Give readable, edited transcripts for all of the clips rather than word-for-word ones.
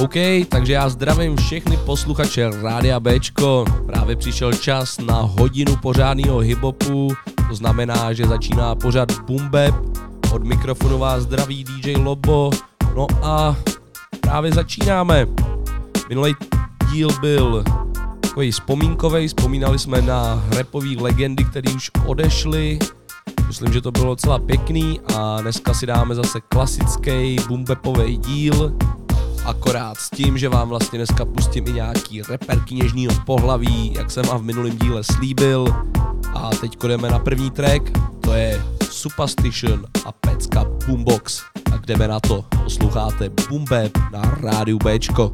OK, takže já zdravím všechny posluchače Rádia Bčko. Právě přišel čas na hodinu pořádného hip-hopu, to znamená, že začíná pořad Boom Bap. Od mikrofonu vás zdraví DJ Lobo. No a právě začínáme. Minulý díl byl takový vzpomínkovej, vzpomínali jsme na rapový legendy, které už odešly. Myslím, že to bylo docela pěkný a dneska si dáme zase klasický boombapovej díl. Akorát s tím, že vám vlastně dneska pustím i nějaký reperky něžního pohlaví, jak jsem a v minulém díle slíbil. A teď jdeme na první track, to je Supastition a Pets Cup Boombox. Tak jdeme na to, posloucháte Boom Bap na Rádiu Bčko.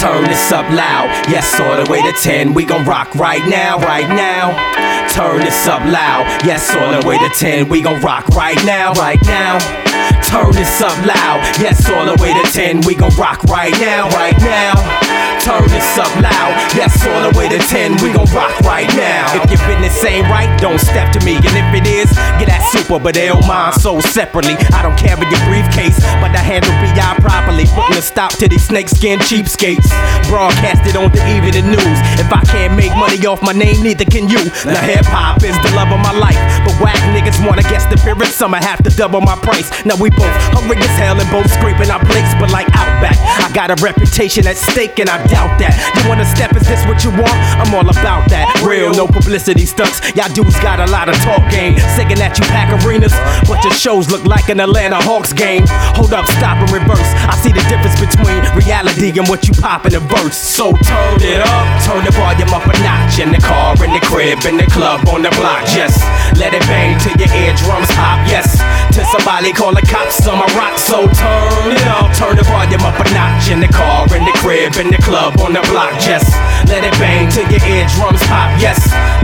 Turn this up loud, yes, all the way to 10, we gon' rock right now, right now. Turn this up loud, yes, all the way to 10, we gon' rock right now, right now. Turn this up loud, yes, all the way to 10, we gon' rock right now, right now. Turn this up loud, yes, all the way to 10, we gon' rock right now. If your business ain't right, don't step to me, and if it is, get that super, but they don't mind so separately. I don't carry your briefcase, but I handle BI properly, putting a stop to these snakeskin cheapskates. Broadcasted on the evening news. If I can't make money off my name, neither can you. Now hip-hop is the love of my life, but whack niggas wanna guess the lyrics, I'ma have to double my price. Now we both hungry as hell and both scraping our plates, but like Outback I got a reputation at stake and I doubt that. You wanna step, is this what you want? I'm all about that, real, no publicity stunts. Y'all dudes got a lot of talk game, singing at you pack arenas, but your shows look like an Atlanta Hawks game. Hold up, stop and reverse, I see the difference between reality and what you pop in the verse. So turn it up, turn the volume up a notch. In the car, in the crib, in the club, on the block, yes. Let it bang till your eardrums pop, yes. Till somebody call the cops on my rock. So turn it up, turn the volume up a notch. In the car, in the crib, in the club, on the block, yes. Let it bang till your eardrums pop, yes.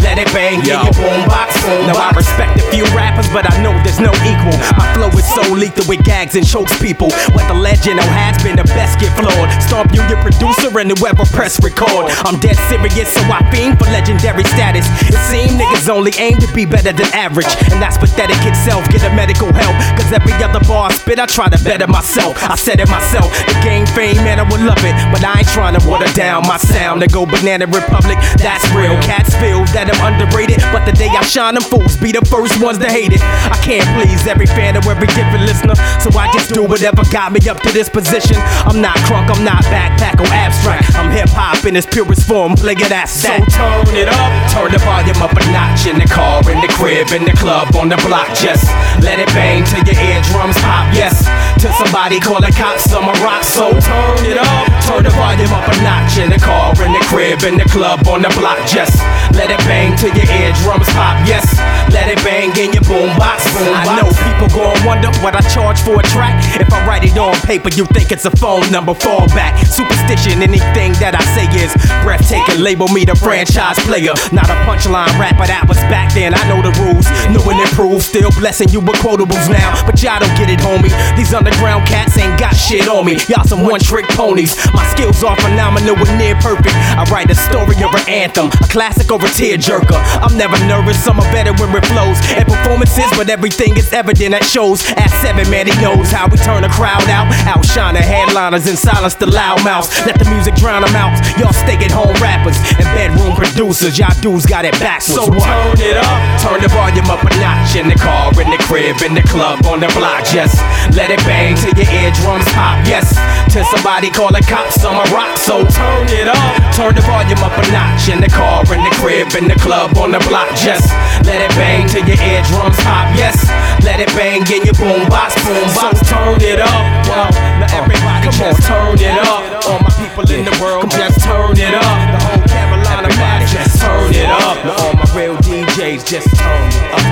Let it bang till your boombox boom. Now I respect a few rappers, but I know there's no equal. My flow is so lethal, it gags and chokes people. What the legend or has been, the best get flawed. Stomp you, your producer, and whoever press record. I'm dead serious, so I fiend for legendary status. It seems niggas only aim to be better than average, and that's pathetic itself. Get a medical help, cause every other bar I spit, I try to better myself. I said it myself, the game fame, man, I would love it, but I ain't trying to water down my sound. To go banana republic, that's real. Cats feel that I'm underrated, but the day I shine, them fools be the first ones to hate it. I can't please every fan or every different listener, so I just do whatever got me up to this position. I'm not crunk, I'm not backpack or abstract, I'm hip-hop in its purest form, nigga, that's that. So turn it up, turn the volume up a notch. In the car, in the crib, in the club, on the block, just let it bang till your eardrums pop, yes. Till somebody call the cops on my rock. So turn it up, turn the volume up a notch. In the car, in the crib, in the club, on the block, just let it bang till your eardrums pop, yes. Let it bang in your boombox, boombox. I know people gon' wonder what I charge for a track. If I write it on paper, you think it's a phone number, fall back. Superstition, anything that I say is breathtaking. Label me the franchise player, not a punchline rapper. That was back then, I know the rules, new and improved. Still blessing you with quotables now, but y'all don't get it, homie. These underground cats ain't got shit on me, y'all some one-trick ponies. My skills are phenomenal and near perfect. I write a story or an anthem, a classic or a tearjerker. I'm never nervous, I'm a veteran with flows and performances, but everything is evident at shows. At seven, man, he knows how we turn a crowd out, outshine the headliners and silence the loud mouths. Let the music drown them out, y'all stay-at-home rappers and bedroom producers, y'all dudes got it backwards. So turn it up, turn the volume up a notch. In the car, in the crib, in the club, on the block, yes. Let it bang till your eardrums pop, yes. Till somebody call the cops on my rock. So turn it up, turn the volume up a notch. In the car, in the crib, in the club, on the block, yes. Let it bang till your eardrums pop, yes. Let it bang in your boombox, boombox. So turn it up, well, now everybody come on, turn it up. All my people in the world, come just turn it up. The whole Carolina body, just turn it up. Now all my real DJs, just turn it up.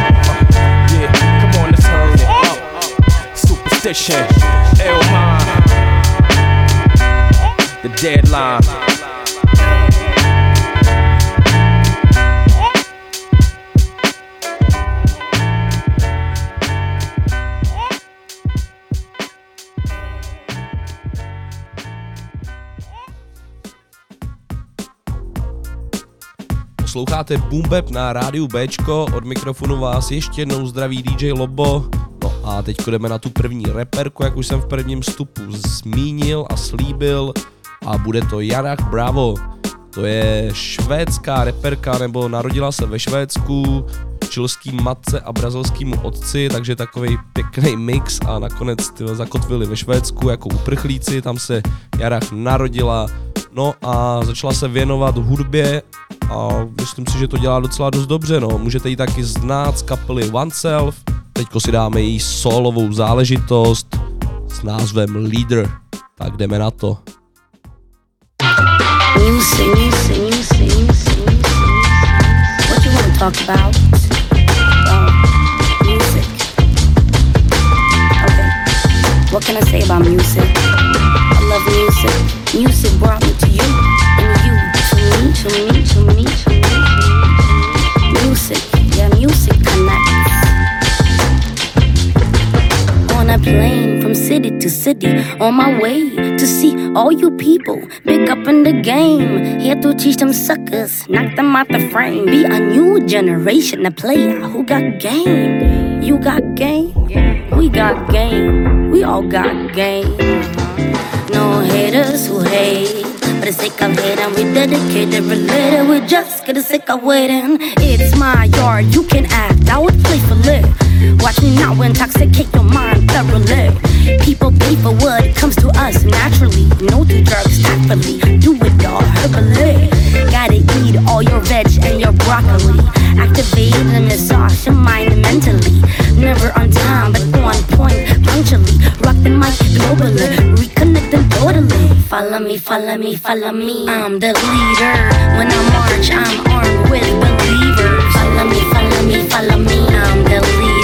Yeah, come on, let's turn it up. Superstition, ill mind, the deadline. Posloucháte Boom Bap na Rádiu Bčko, od mikrofonu vás ještě jednou zdraví DJ Lobo. No A teď jdeme na tu první reperku, jak už jsem v prvním vstupu zmínil a slíbil, a bude to Janach Bravo. To je švédská reperka, nebo narodila se ve Švédsku, čilský matce a brazilskýmu otci, takže takovej pěkný mix a nakonec zakotvili ve Švédsku jako uprchlíci, tam se Janach narodila, no a začala se věnovat hudbě a myslím si, že to dělá docela dost dobře, no. Můžete ji taky znát z kapely Oneself, teďko si dáme její solovou záležitost s názvem Leader, tak jdeme na to. What you want to talk about? Music. Okay. What can I say about music? I love music. Music brought me to you, and you to me. Music, yeah, music connects. On a plane from city to city, on my way to see. All you people, big up in the game. Here to teach them suckers, knock them out the frame. Be a new generation, a player who got game. You got game, we got game, we all got game. No haters who hate, for the sake of hating, we dedicated, related. We just get sick of waiting. It's my yard, you can act, I would play for live. Watch me now intoxicate your mind thoroughly. People pay for what comes to us naturally. No to drugs, tactfully. Do it all herbally. Gotta eat all your veg and your broccoli. Activate and massage your mind mentally. Never on time, but on point, punctually. Rock the mic globally, reconnecting totally. Follow me, follow me, follow me. I'm the leader. When I march, I'm armed with believers. Follow me, follow me, follow me. I'm the leader.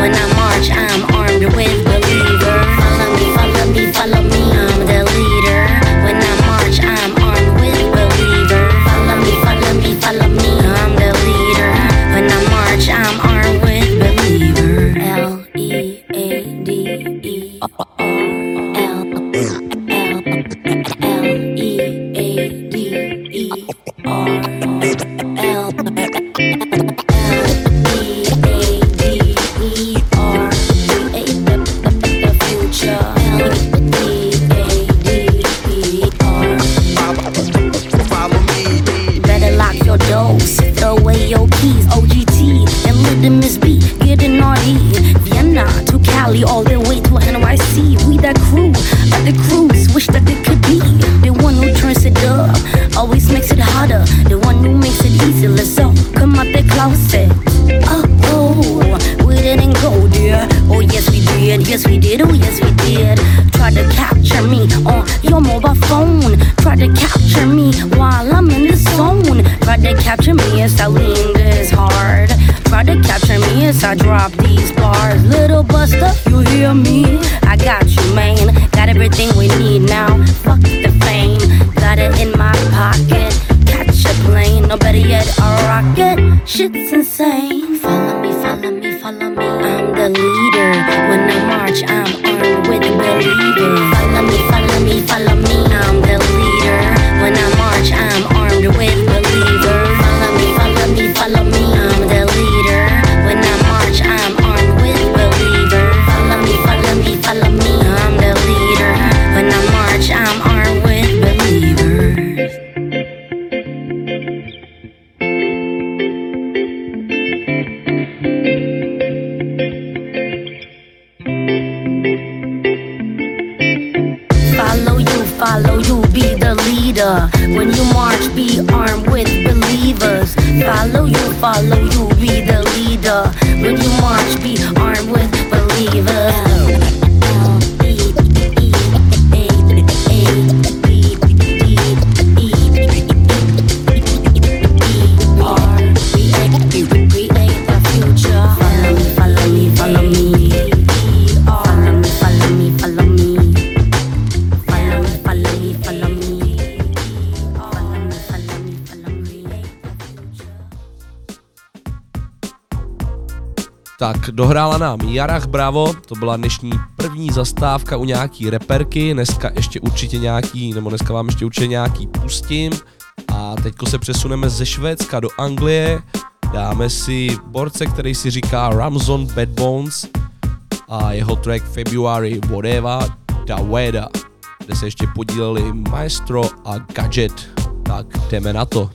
When I march, I'm armed with believers. Follow me, follow me, follow me. I'm the leader. When I march, I'm armed with believers. Follow me, follow me, follow me. I'm the leader. When I march, I'm armed with believers. L-E-A-D-E all the way to NYC. We that crew, but the crews wish that they could be. The one who turns it up, always makes it harder. The one who makes it easy, let's all come out the closet. Oh, we didn't go there. Oh yes we did, yes we did, oh yes we did. Try to capture me on your mobile phone. Try to capture me while I'm in the zone. Try to capture me as I lean this hard. Try to capture me as I drop these bars. Little buster, you hear me? I got you, man. Got everything we need now. Fuck the fame. Got it in my pocket. Catch a plane, no better yet a rocket. Shit's insane. Follow me, follow me, follow me. I'm the leader. When I march, I'm armed with believers. Follow me, follow me, follow me. I'm the leader. When I march, I'm armed with believers. Follow me, follow me, follow me. I'm the leader. When I march, I'm armed with believers. Follow me, follow me, follow me. I'm the leader. When I march, I'm armed with believers. Follow you, be the leader. When you march, be armed with believers. Follow you, be the leader. When you march, be armed with believers. Tak dohrála nám Janach Bravo, to byla dnešní první zastávka u nějaký reperky, dneska vám ještě určitě nějaký pustím a teďko se přesuneme ze Švédska do Anglie, dáme si borce, který si říká Ramson Badbonez, a jeho track February Whatever Da Weda, kde se ještě podíleli Maestro a Gadget. Tak jdeme na to.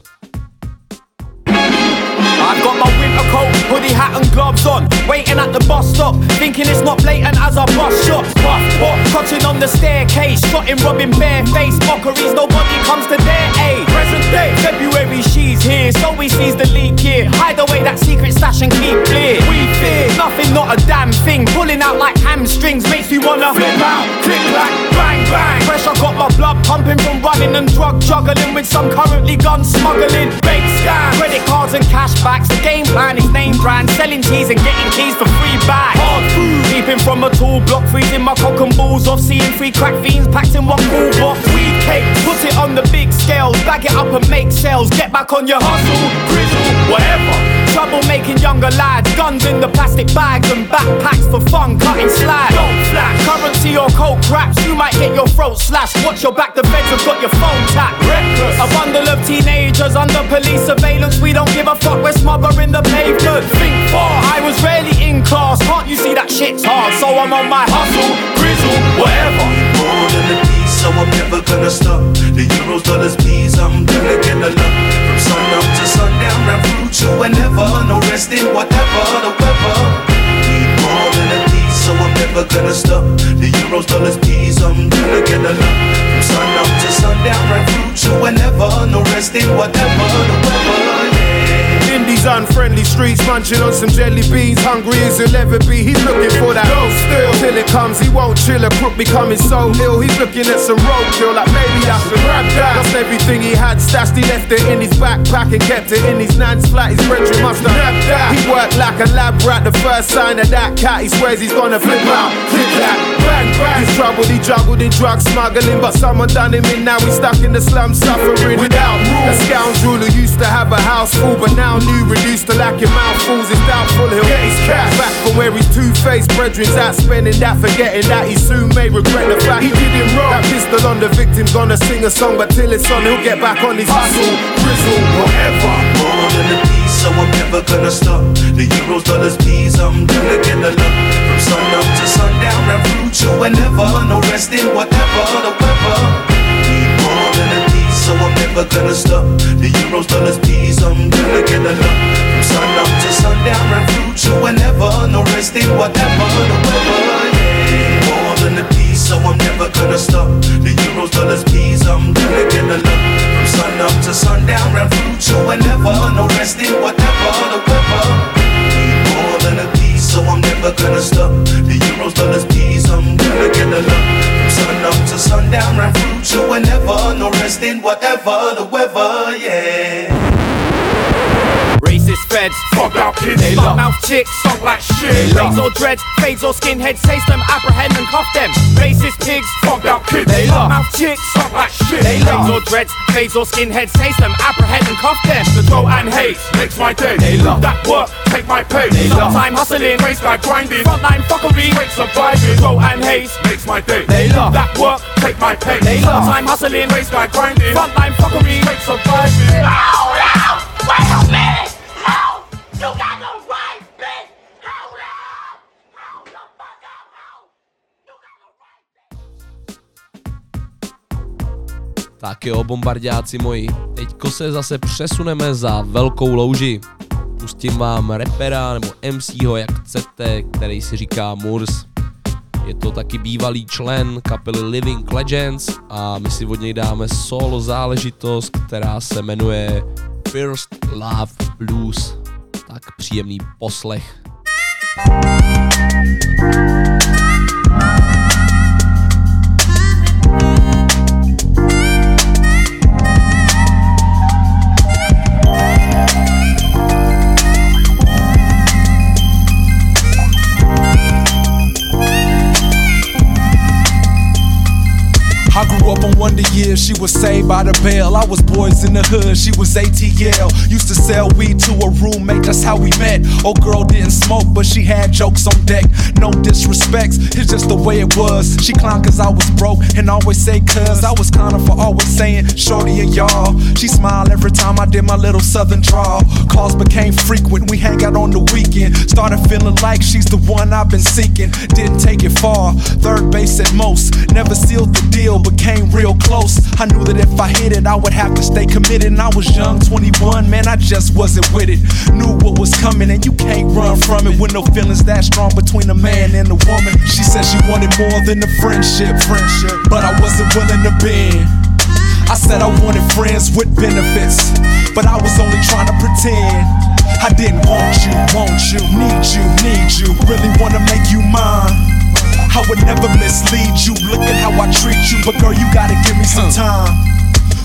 I've got my winter coat, hoodie, hat and gloves on, waiting at the bus stop, thinking it's not blatant as I bust shots. Buff, what? Cotton on the staircase, shot in robbing barefaced mockeries, nobody comes to their aid. Present day, February, she's here, so he sees the leak here. Hide away that secret stash and keep clear. We fear nothing, not a damn thing. Pulling out like hamstrings makes me wanna flip out, click like bang bang. Fresh, I got my blood pumping from running and drug juggling with some currently gun smuggling. Big scam, credit cards and cash back. The game plan is name brand, selling cheese and getting keys for free bags. Hard food, keeping from a tool block, freezing my cock and balls off, seeing three crack fiends packed in one cool box. Weed cake, put it on the big scales, bag it up and make sales. Get back on your hustle, grizzle, whatever. Trouble making younger lads, guns in the plastic bags and backpacks for fun, cutting slack. Don't flash, currency or cold craps, you might get your throat slashed. Watch your back, the feds have got your phone tapped. Reckless, a bundle of teenagers under police surveillance. We don't give a fuck, we're mother in the pavement, think far. I was rarely in class, can't you see that shit's hard? So I'm on my hustle, grizzle, whatever. Born in the peace, so I'm never gonna stop. The euros, dollars, peas, I'm gonna get the luck. From sun up to sundown, I'm through to whenever. No resting, whatever the weather. Keep born in the peace, so I'm never gonna stop. The euros, dollars, peas, I'm gonna get the luck. From sun up to sundown, I'm through to whenever. No resting, whatever the weather. In these unfriendly streets, munching on some jelly beans. Hungry as he'll ever be, he's looking for that dough still. Till it comes, he won't chill, a crook becoming so ill. He's looking at some roadkill, like maybe I should grab that. Lost everything he had stashed, he left it in his backpack and kept it in his nan's flat. His brethren must have nabbed that. He worked like a lab rat, the first sign of that cat. He swears he's gonna flip out, click that, bang bang. He's troubled, he juggled in drug smuggling, but someone done him in, now he's stuck in the slum suffering without rules. A scoundrel who used to have a house full, but now new, reduced to lacking mouthfuls, it's doubtful he'll get his cash. Back from where his two-faced brethren's at, spending that, forgetting that he soon may regret the fact he did it wrong. That pistol on the victim, gonna sing a song, but till it's on, he'll get back on his hustle, grizzle, whatever. Born in the peace, so I'm never gonna stop. The euros, dollars, peas, I'm gonna get the luck. From sun up to sundown, I'm through to whenever. No resting, whatever the weather. Keep born in the peace, so I'm never gonna stop. The euros, dollars, peas, I'm gonna get the luck. From sun up to sundown, run through to whenever. No resting, whatever the weather. Yeah. More than the peace, so I'm never gonna stop. The euros, dollars, peas, I'm gonna get the luck. From sun up to sundown, run through to whenever. No resting, whatever the weather. More than the peace, so I'm never gonna stop. The euros, dollars, peas, I'm gonna get the luck. Sun up to sundown, ran through to whenever. No resting, whatever the weather, yeah. Racist feds, fuck out kids, fuck mouth chicks, fuck like shit. Braids or dreads, fades or skinheads, chase them, apprehend and cuff them. Racist pigs, fuck out kids, fuck mouth chicks, fuck like shit. Braids or dreads, fades or skinheads, chase them, apprehend and cuff them. The throw and hate makes my day. They love that work. Take my pay, sometime hustling, race like grinding. Frontline fuckery, break surviving. Throw and haze, makes my day. They love that work, take my pay. They love time hustling, race like grinding. Frontline fuckery, break surviving. Hold up, wait a minute. Hold, you got the right bitch. Hold up, hold the fuck up, hold. You got the right bitch. Tak jo, bombardáci moji, teďko se zase přesuneme za velkou louži. Pustím vám rapera nebo MCho, jak chcete, který si říká MURS. Je to taky bývalý člen kapely Living Legends a my si od něj dáme solo záležitost, která se jmenuje First Love Blues. Tak příjemný poslech. the years, she was saved by the bell. I was boys in the hood, she was ATL. Used to sell weed to a roommate, that's how we met. Old girl didn't smoke, but she had jokes on deck. No disrespects, it's just the way it was. She climbed cause I was broke and always say cuz. I was kinda for always saying shorty and y'all. She smiled every time I did my little southern drawl. Calls became frequent, we hang out on the weekend. Started feeling like she's the one I've been seeking. Didn't take it far, third base at most. Never sealed the deal, but came real close. I knew that if I hit it, I would have to stay committed. And I was young, 21, man, I just wasn't with it. Knew what was coming and you can't run from it. With no feelings that strong between a man and a woman. She said she wanted more than a friendship, but I wasn't willing to bend. I said I wanted friends with benefits, but I was only trying to pretend. I didn't want you, need you. Really wanna make you mine. I would never mislead you. Look at how I treat you, but girl, you gotta give me some time.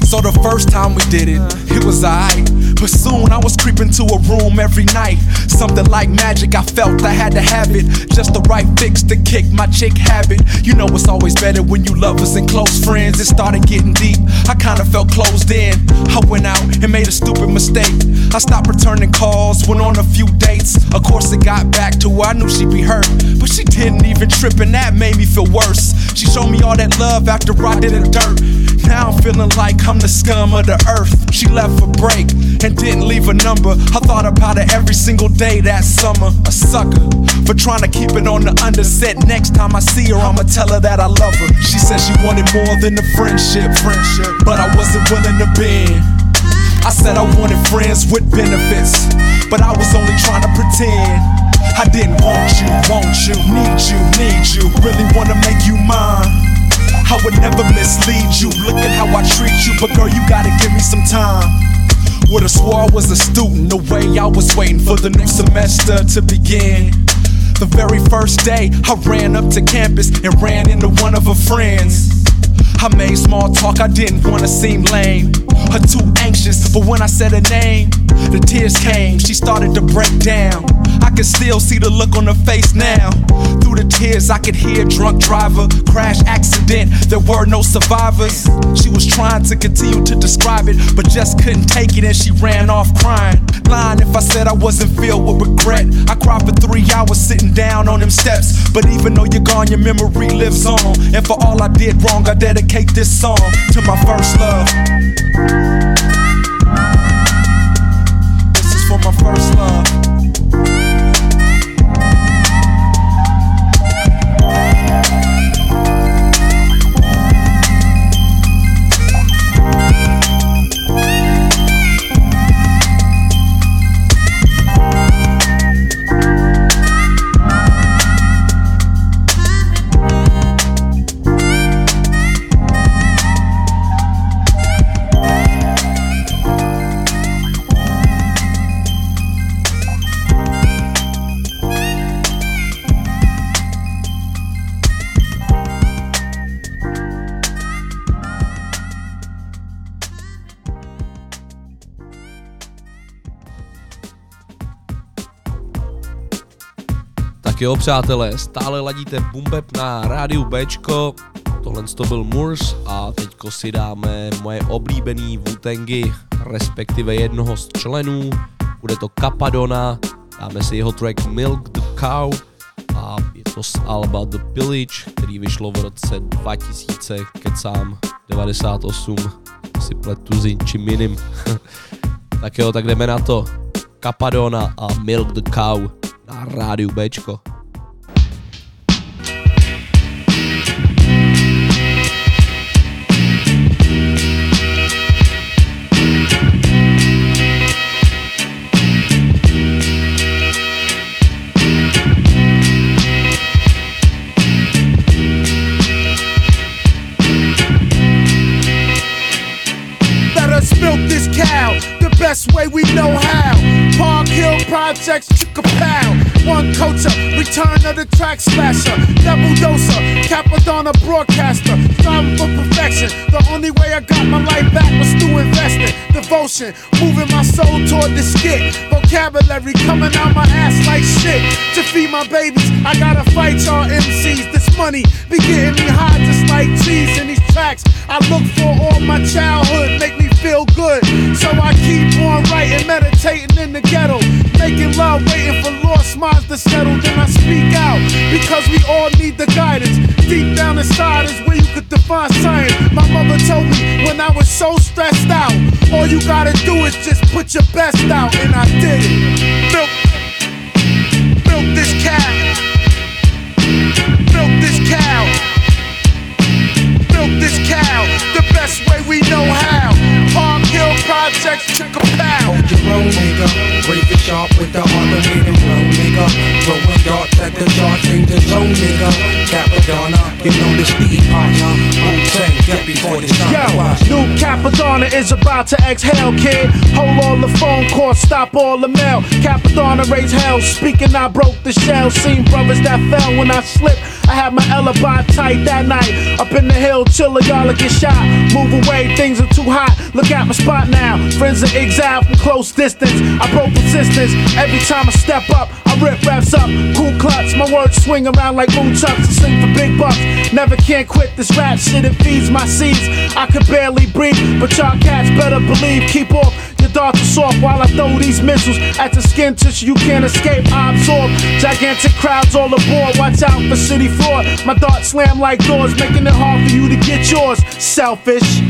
So the first time we did it, it was alright. But soon I was creeping to a room every night. Something like magic, I felt I had to have it. Just the right fix to kick my chick habit. You know it's always better when you lovers and close friends. It started getting deep, I kinda felt closed in. I went out and made a stupid mistake. I stopped returning calls, went on a few dates. Of course it got back to where I knew she'd be hurt. But she didn't even trip and that made me feel worse. She showed me all that love after I did the dirt. Now I'm feeling like I'm the scum of the earth. She left for break and didn't leave a number. I thought about it every single day that summer. A sucker for trying to keep it on the underset. Next time I see her, I'ma tell her that I love her. She said she wanted more than a friendship, but I wasn't willing to bend. I said I wanted friends with benefits, but I was only trying to pretend. I didn't want you, need you. Really wanna make you mine. I would never mislead you. Look at how I treat you, but girl, you gotta give me some time. Would've swore I was a student, the way I was waiting for the new semester to begin. The very first day, I ran up to campus and ran into one of her friends. I made small talk, I didn't wanna seem lame or too anxious, but when I said her name, the tears came, she started to break down. I can still see the look on her face now. Through the tears I could hear drunk driver, crash accident, there were no survivors. She was trying to continue to describe it, but just couldn't take it and she ran off crying. Lying if I said I wasn't filled with regret. I cried for 3 hours sitting down on them steps. But even though you're gone, your memory lives on. And for all I did wrong, I dedicate this song to my first love. This is for my first love. Jo, přátelé, stále ladíte Bumbeb na rádiu Bčko, tohle to byl MURS a teďko si dáme moje oblíbený Wu-Tangy, respektive jednoho z členů, bude to Cappadonna, dáme si jeho track Milk the Cow a je to z alba The Pillage, který vyšlo v roce 2000, kecám, 98, si pletu s jinčím jiným. Tak jo, tak jdeme na to, Cappadonna a Milk the Cow na rádiu Bčko. Best way we know how. Park Hill Projects, Chickapow. One culture, return of the track slasher. Double doser, Cappadonna broadcaster. Striving for perfection. The only way I got my life back was through investing. Devotion, moving my soul toward the skit. vocabulary coming out my ass like shit. To feed my babies, I gotta fight y'all MCs. This money be getting me high just like cheese in these tracks. I look for all my childhood, make me feel good. So I keep on writing, meditating in the ghetto. Making love, waiting for lost minds to settle. Then I speak out, because we all need the guidance. Deep down inside is where you could define science. My mother told me when I was so stressed out, all you gotta do is just put your best out. And I did it. Milk this cow. Milk this cow. Milk this cow. The best way we know how. Palm Hill Projects, check a pound. Hold your roll, nigga. Break it sharp with the automated roll, nigga. Throwing darts at the charts, ain't the show, nigga. Cappadonna, you know this the partner. Wu-Tang, get before this time. Yo, new Cappadonna is about to exhale, kid. Hold all the phone calls, stop all the mail. Cappadonna raised hell, speaking I broke the shell. Seen brothers that fell when I slipped. I had my alibi tight that night. Up in the hill, chillin', y'all get shot. Move away, things are too hot. Look at my spot now, friends in exile from close distance. I broke persistence, every time I step up, I rip raps up. Cool clutch, my words swing around like moonchucks. I sing for big bucks, never can't quit this rap shit, it feeds my seeds. I could barely breathe, but y'all cats better believe, keep off. The darts are soft while I throw these missiles at the skin tissue, you can't escape. I absorb gigantic crowds all aboard. Watch out for city fraud. My darts slam like doors, making it hard for you to get yours. Selfish.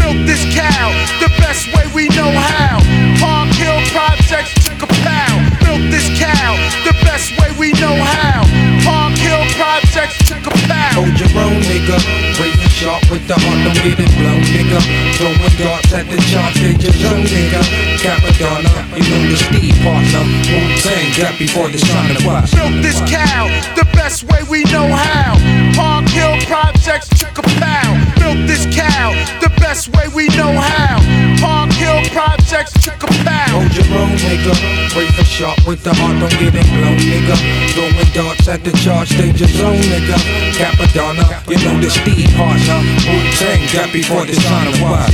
Milk this cow, the best way we know how. Palm Hill Projects, check a pound. Milk this cow, the best way we know how. Palm Hill Projects, check a pound. Hold your own, nigga. Breaking sharp with the automated blow, nigga. Throwing darts at the charts, get your zone, nigga. Cappadonna, you know the Steve partner. Wu-Tang, got before this time to watch. Milk this cow, the best way we know how. Palm Hill Projects, check a pound. Milk this cow, the best way we know how. Park Hill Projects, check a pound. Hold your roll, nigga. Break the sharp with the heart, don't get it blown, nigga. Throwing darts at the charge, danger zone, nigga. Cappadonna, you know this Steve partner. Wu-Tang, got before this time to watch.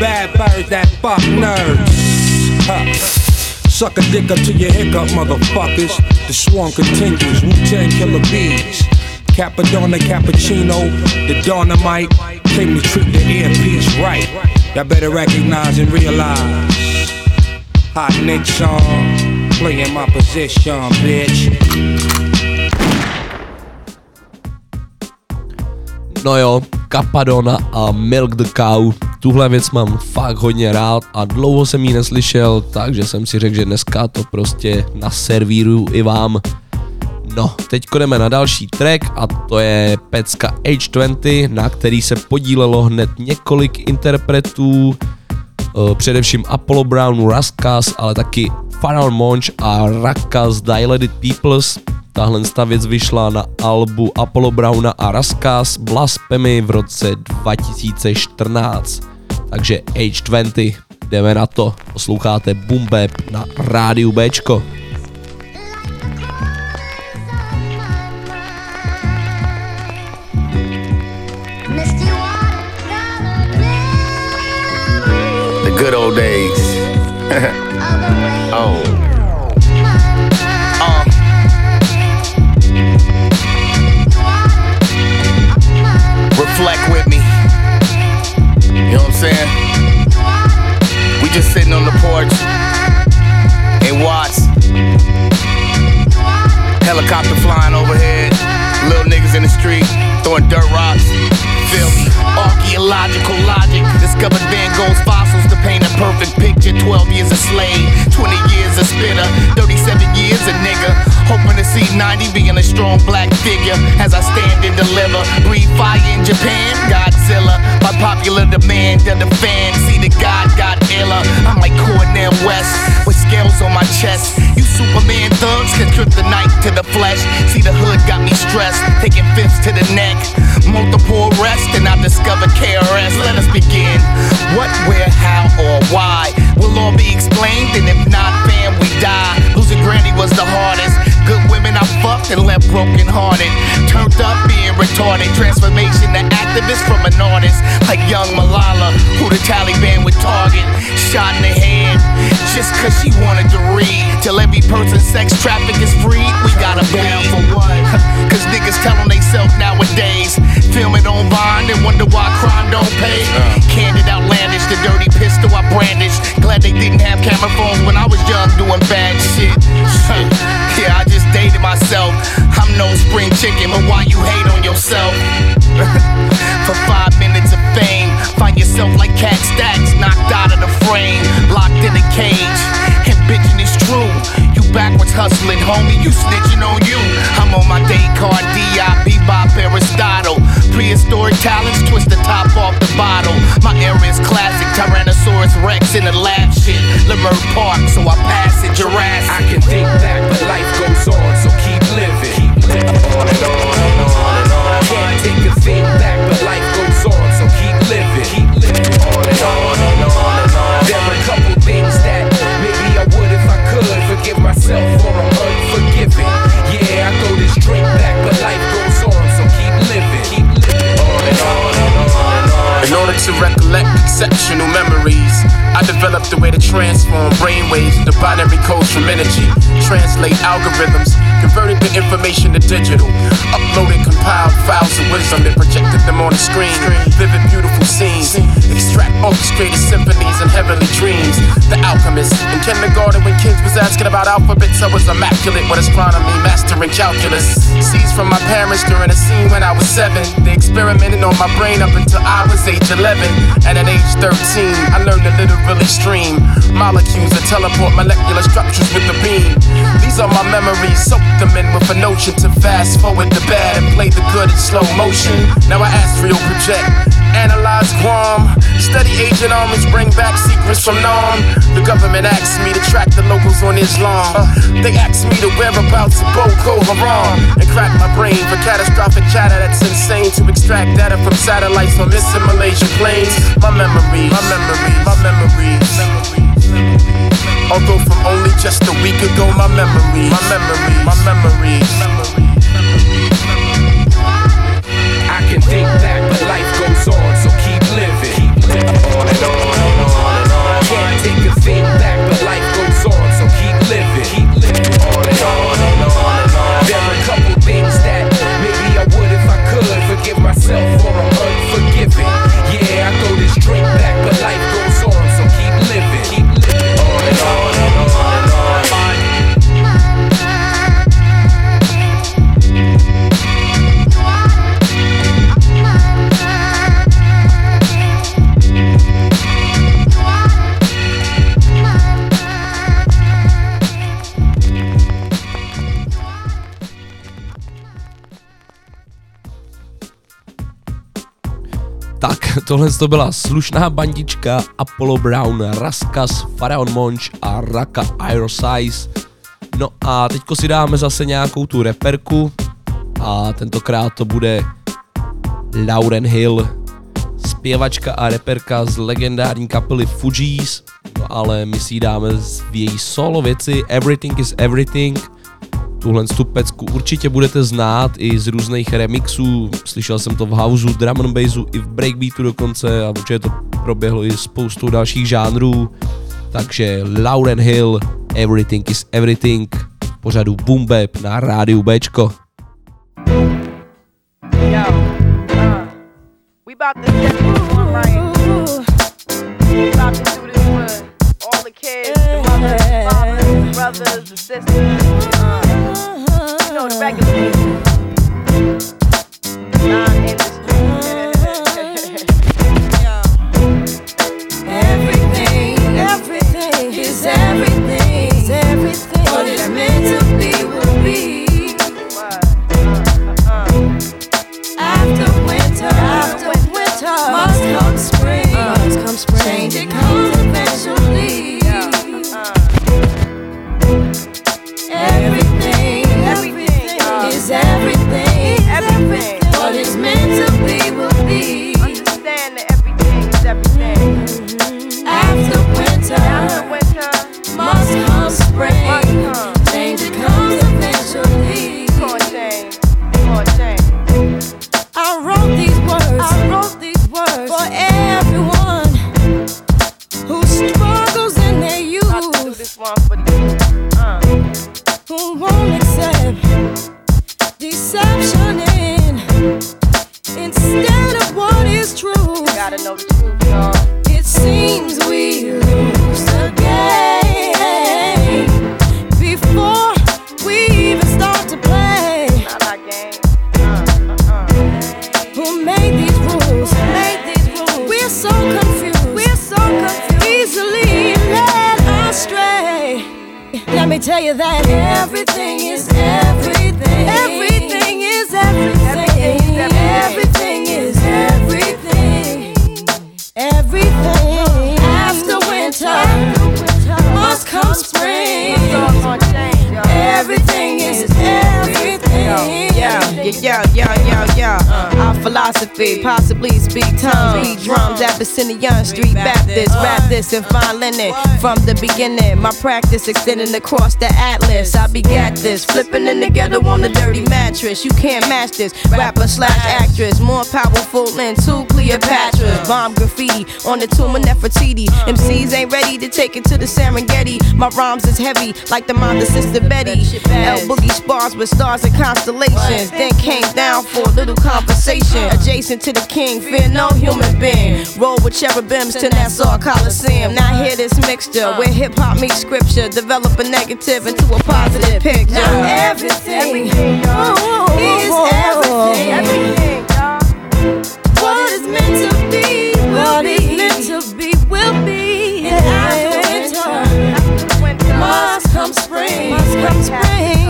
Bad birds that fuck nerds. Huh. Suck a dick up to your hiccup, motherfuckers. The swarm continues, Wu-Tang killer bees. Cappadonna, cappuccino, the dynamite. Came to treat the earpiece right. Y'all better recognize and realize. Hot Nixon, playing my position, bitch. No jo, Cappadonna a Milk the Cow. Tuhle věc mám fakt hodně rád a dlouho jsem ji neslyšel, takže jsem si řekl, že dneska to prostě naservíruju i vám. No, teď jdeme na další track a to je pecka H20, na který se podílelo hned několik interpretů, především Apollo Brown, Ras Kass, ale taky Pharoahe Monch a Rakaa z Dilated Peoples. Tahle věc vyšla na albu Apollo Browna a Ras Kass Blasphemy v roce 2014. Takže H20, jdeme na to, posloucháte Boom Bap na Rádiu Bčko. Good old days. Oh. Reflect with me. You know what I'm saying? We just sitting on the porch and watch. Helicopter flying overhead. Little niggas in the street throwing dirt rocks. Feel me? Archaeological logic discovered Van Gogh's fossils to paint a perfect picture. 12 years a slave, 20 years a spitter, 37 years a nigga. Hoping to see 90 being a strong black figure as I stand and deliver. Breathe fire in Japan, Godzilla. By popular demand of the fans, see the God got iller. I'm like Cornel West with scales on my chest. You Superman thugs can trip the night to the flesh. See the hood got me stressed, taking fifths to the neck. Multiple rests. And I've discovered KRS. Let us begin. What, where, how, or why will all be explained. And if not, fam, we die. Losing Granny was the hardest. Good women I fucked, and left broken-hearted. Turned up being retarded. Transformation to activist from an artist. Like young Malala, who the Taliban would target. Shot in the head, just cause she wanted to read. Till every person's sex traffic is free, we gotta down for what? Cause niggas telling themselves nowadays. Film it on Vine and wonder why crime don't pay. Candid outlandish, the dirty pistol I brandish. Glad they didn't have camera phones when I was young doing bad shit. Yeah, I just dated myself. I'm no spring chicken, but why you hate on yourself? For 5 minutes of fame, find yourself like cat stacks, knocked out of the frame, locked in a cage. And bitchin' is true. You backwards hustling, homie, you snitching on you. I'm on my day card, D.I.B. Bob Aristotle. Prehistoric talents, twist the top off the bottle. My era is classic, Tyrannosaurus Rex in the lab shit. Lemur Park, so I pass it, Jurassic. I can think back, but life goes on, so keep living. Keep living on and on and on and on. Can't take a thing back, but life goes on, so keep living. Keep living on and on and on and on. There are a couple things that maybe I would if I could. Forgive myself for I'm unforgiving. Yeah, I throw this drink back, but life goes on, so keep living. Keep living on and on and on and on. In order to recollect exceptional memories, I developed a way to transform brainwaves into binary codes from energy. Translate algorithms, converted the information to digital. Uploaded, compiled files of wisdom and projected them on the screen. Vivid, beautiful scenes. Extract orchestrated symphonies and heavenly dreams. The Alchemist. In kindergarten when kids was asking about alphabets, I was immaculate with astronomy, mastering calculus. Seeds from my parents during a scene when I was 7. They experimented on my brain up until I was age 11. And at age 13, I learned to literally stream molecules that teleport molecular structures with the beam. These are my memories, soak them in with a notion to fast forward the bad and play the good in slow motion. Now I astral project, analyze Guam, study Agent Orange, bring back secrets from Nam. The government asked me to track the locals on Islam. They asked me to whereabouts of Boko Haram and crack my brain for catastrophic chatter that's insane. To extract data from satellites from missing Malaysian planes. My memories, my memories, my memories. Although from only just a week ago, my memories, my memories, my memories. I can think back, but life goes on, so keep living. On and on and on and on. Can't take a thing back, but life goes on, so keep living. On and on and on and on. There are a couple things that maybe I would if I could. Forgive myself for I'm unforgiving. Yeah, I throw this drink back, but life goes on. Tak, tohle to byla slušná bandička Apollo Brown, Ras Kass, Pharoahe Monch a Rakaa Aerosize. No a teďko si dáme zase nějakou tu reperku a tentokrát to bude Lauryn Hill, zpěvačka a reperka z legendární kapely Fugees, no ale my si dáme v její solo věci Everything is Everything. Tuhle pecku určitě budete znát i z různých remixů, slyšel jsem to v houseu, drum and bassu i v breakbeatu dokonce a určitě to proběhlo i spoustou dalších žánrů, takže Lauryn Hill, Everything is Everything, pořadu Boom Bap na rádiu Bčko. You know the record is non-industry. Everything is everything. Is everything. What is meant to be will be. After winter, must come spring. Must come spring. Change it comes eventually. After winter, must come spring. Change comes eventually. tell you that everything is everything. Everything is everything. Everything is everything. Everything. After winter must come spring. Everything is everything. Our philosophy, possibly speak tongues, beat drums, Abyssinian, street Baptist, rap this and fine linen from the beginning. My practice extending across the atlas. I begat this, flipping in together on the dirty mattress. You can't match this, rapper slash actress, more powerful than two Cleopatras. Bomb graffiti on the tomb of Nefertiti. MCs ain't ready to take it to the Serengeti. My rhymes is heavy, like the mind of Sister Betty. El Boogie spars with stars and constellations. Came down for a little conversation. Adjacent to the king, fear no human being. Roll with cherubims to Nassau Coliseum. Now hear this mixture where hip hop meets scripture. Develop a negative into a positive picture. Now everything, ooh, is everything. Everything, what is meant to be, will be. What is meant to be, will be. And after winter, must come spring. Must come spring.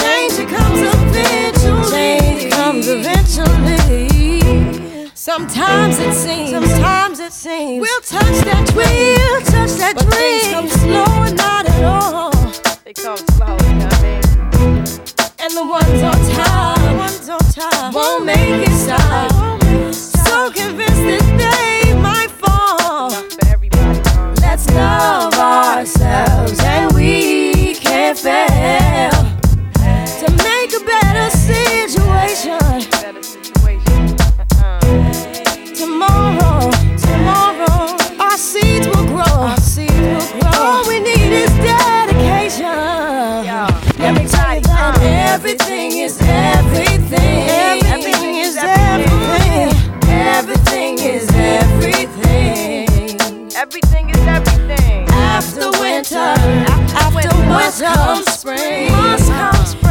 Change comes eventually. Change comes eventually. Sometimes it seems. Sometimes it seems. We'll touch that dream. We'll touch that but dream. Things come slow and not at all. They come slow, you know what I mean? And the ones on top, the ones on top won't make it stop. So convinced that they might fall. For everybody, let's love ourselves and we can't fail. To make a better situation. Better situation. Tomorrow, tomorrow, our seeds will grow. Our seeds will grow. All we need is dedication. Yo, everybody, everything is everything. Everything is everything. Everything is everything. Everything is everything. After winter, after must come spring. Must come spring.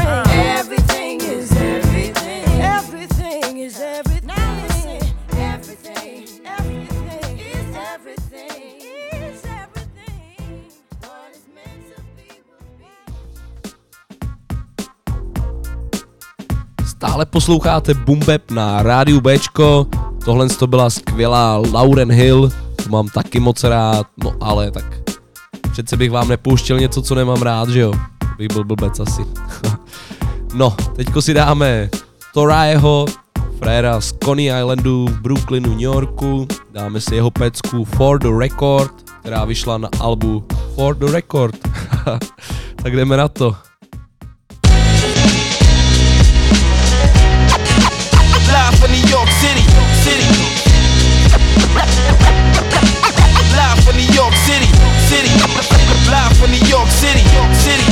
Everything is everything. Everything is everything. Now listen, everything, everything is everything. Is everything. What is meant to be will be. Stále posloucháte Boom Bap na rádiu Bčko. Tohle to byla skvělá Lauryn Hill. To mám taky moc rád. No ale tak přece bych vám nepouštěl něco, co nemám rád, že jo? Bych byl blbec asi. No, teďko si dáme Thoraeho, fréra z Coney Islandu v Brooklynu, New Yorku. Dáme si jeho pecku For The Record, která vyšla na albu For The Record. Tak jdeme na to. Live from New York City, City. Live from New York City, City. Live from New York City, City.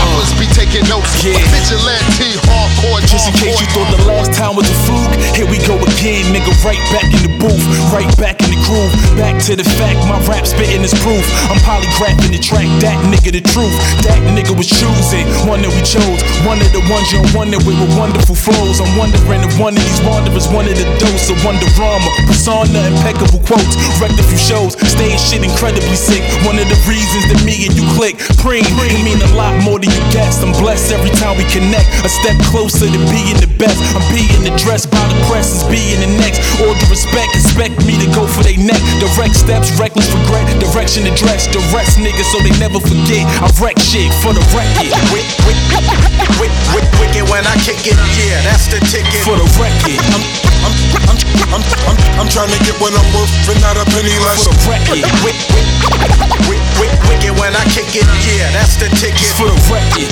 Rappers be taking notes, yeah. Vigilante, hardcore, just in case you thought the last time was a fluke. Here we go again, nigga, right back in the booth, right back in the groove. Back to the fact, my rap spitting is proof. I'm polygraphing the track, that nigga the truth. That nigga was choosing, one that we chose. One of the ones you don't wonder, we were wonderful foes. I'm wondering if one of these wanderers wanted a dose of Wonderama. Persona, impeccable quotes, wrecked a few shows. Stage shit incredibly sick, one of the reasons that me and you click. Preem, it mean a lot more than you guessed. I'm blessed every time we connect. A step closer to being the best. I'm being addressed by the press as being the next. All the respect, expect me to go for they neck. Direct steps, reckless regret, direction to dress. The rest niggas so they never forget. I wreck shit for the record. Wicked when I kick it, yeah, that's the ticket. For the record, I'm trying to get what I'm worth for not a penny less. For the record, wicked when I kick it. Yeah, that's the ticket for the record.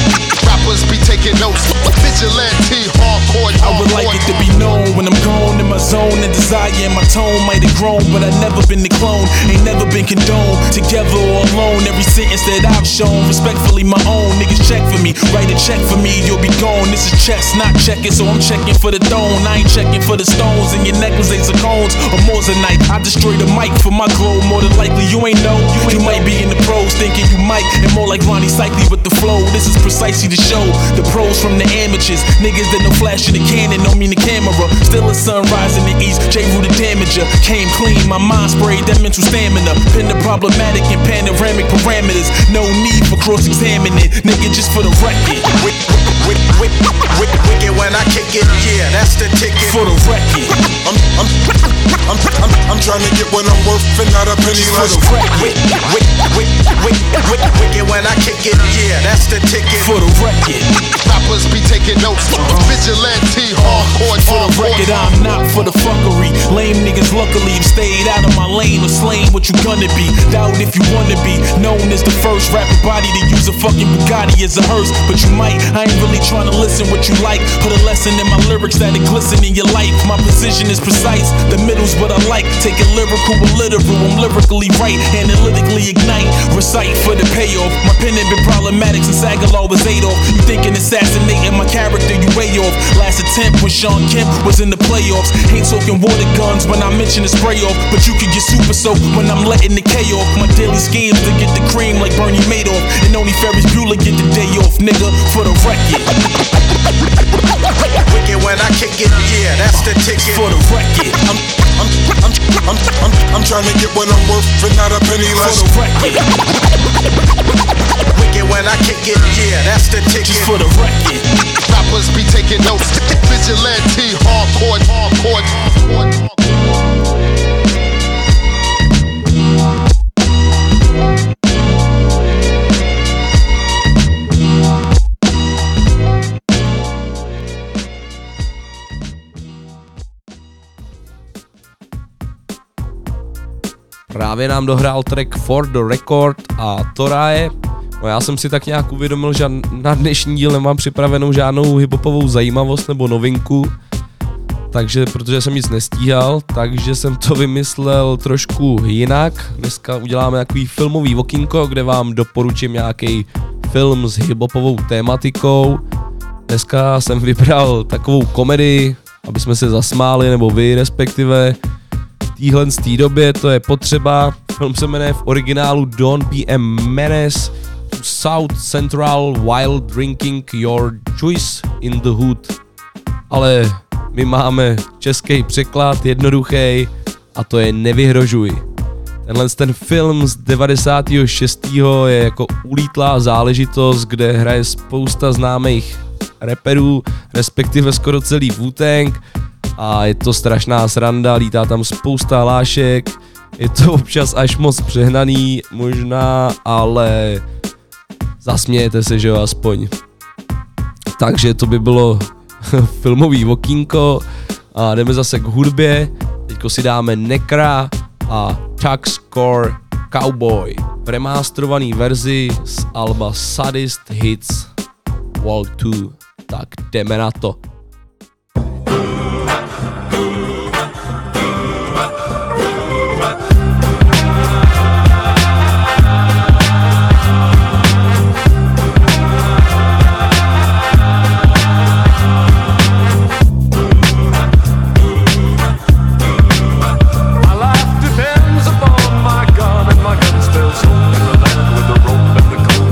Rappers be taking notes. Vigilante, hardcore. I would like it to be known when I'm gone in my zone. And desire in my tone might have grown, but I've never been the clone. Ain't never been condoned. Together or alone, every sentence that I've shown, respectfully my own. Niggas check for me, write a check for me, you'll be gone. This is chess, not checking, so I'm checking for the throne. I ain't checking for the stones and your necklaces or cones or more than night. I destroy the mic for my glow. More than likely you ain't know. You might be in the pros thinking you might. And more like Ronnie Cycli with the flow. This is precisely to show the pros from the amateurs. Niggas that don't flash in the cannon, don't mean the camera. Still a sunrise in the east, J. Rue the damager. Came clean, my mind sprayed that mental stamina. Pin the problematic in panoramic parameters. No need for cross-examining, nigga, just for the record. Wicked when I kick it, yeah, that's the ticket. For the record. I'm trying to get what I'm worth and not a penny less. Wicked when I kick it, yeah, that's the ticket. For the record. Rappers be taking notes. Vigilante, hardcore. For the record, I'm not for the fuckery. Lame niggas luckily have stayed out of my lane or slain what you gonna be. Doubt if you wanna be known as the first rapper body to use a fucking Bugatti as a hearse. But you might, I ain't really trying to listen what you like. Put a lesson in my lyrics that'll glisten in your life. My position is precise, the middle's what I like. Take it lyrical or literal, I'm lyrically right. Analytically ignite, recite for the payoff. My pen had been problematic since Aguilar was Adolf. You thinking assassinating my character, you way off. Last attempt when Sean Kemp was in the playoffs. Ain't talking water guns when I mention the spray off. But you can get super soaked when I'm letting the K off. My daily schemes to get the cream like Bernie Madoff. And only Ferris Bueller get the day off, nigga, for the record. Wicked when I kick it, yeah, that's the ticket. For the record. I'm trying to get what I'm worth and not a penny less. For the record. Wicked when I kick it, yeah, that's the ticket. For the record. Rappers be taking notes. Vigilante, hardcore. Právě nám dohrál track For The Record a Torae. No já jsem si tak nějak uvědomil, že na dnešní díl nemám připravenou žádnou hiphopovou zajímavost nebo novinku, takže protože jsem nic nestíhal, takže jsem to vymyslel trošku jinak. Dneska uděláme takový filmový okýnko, kde vám doporučím nějaký film s hiphopovou tématikou. Dneska jsem vybral takovou komedii, aby jsme se zasmáli, nebo vy respektive. Týhle z té době, to je potřeba, film se jmenuje v originálu Don't be a menace to South Central while drinking your juice in the hood. Ale my máme český překlad, jednoduchý, a to je Nevyhrožuj. Tenhle ten film z 96. je jako ulítlá záležitost, kde hraje spousta známých rapperů, respektive skoro celý Wu-Tang. A je to strašná sranda, lítá tam spousta hlášek, je to občas až moc přehnaný možná, ale zasmějete se, že jo, aspoň. Takže to by bylo filmový okýnko a jdeme zase k hudbě. Teďko si dáme Necra a Tuck Score Cowboy v remasterovaný verzi z alba Sadist Hits Vol. 2, tak jdeme na to.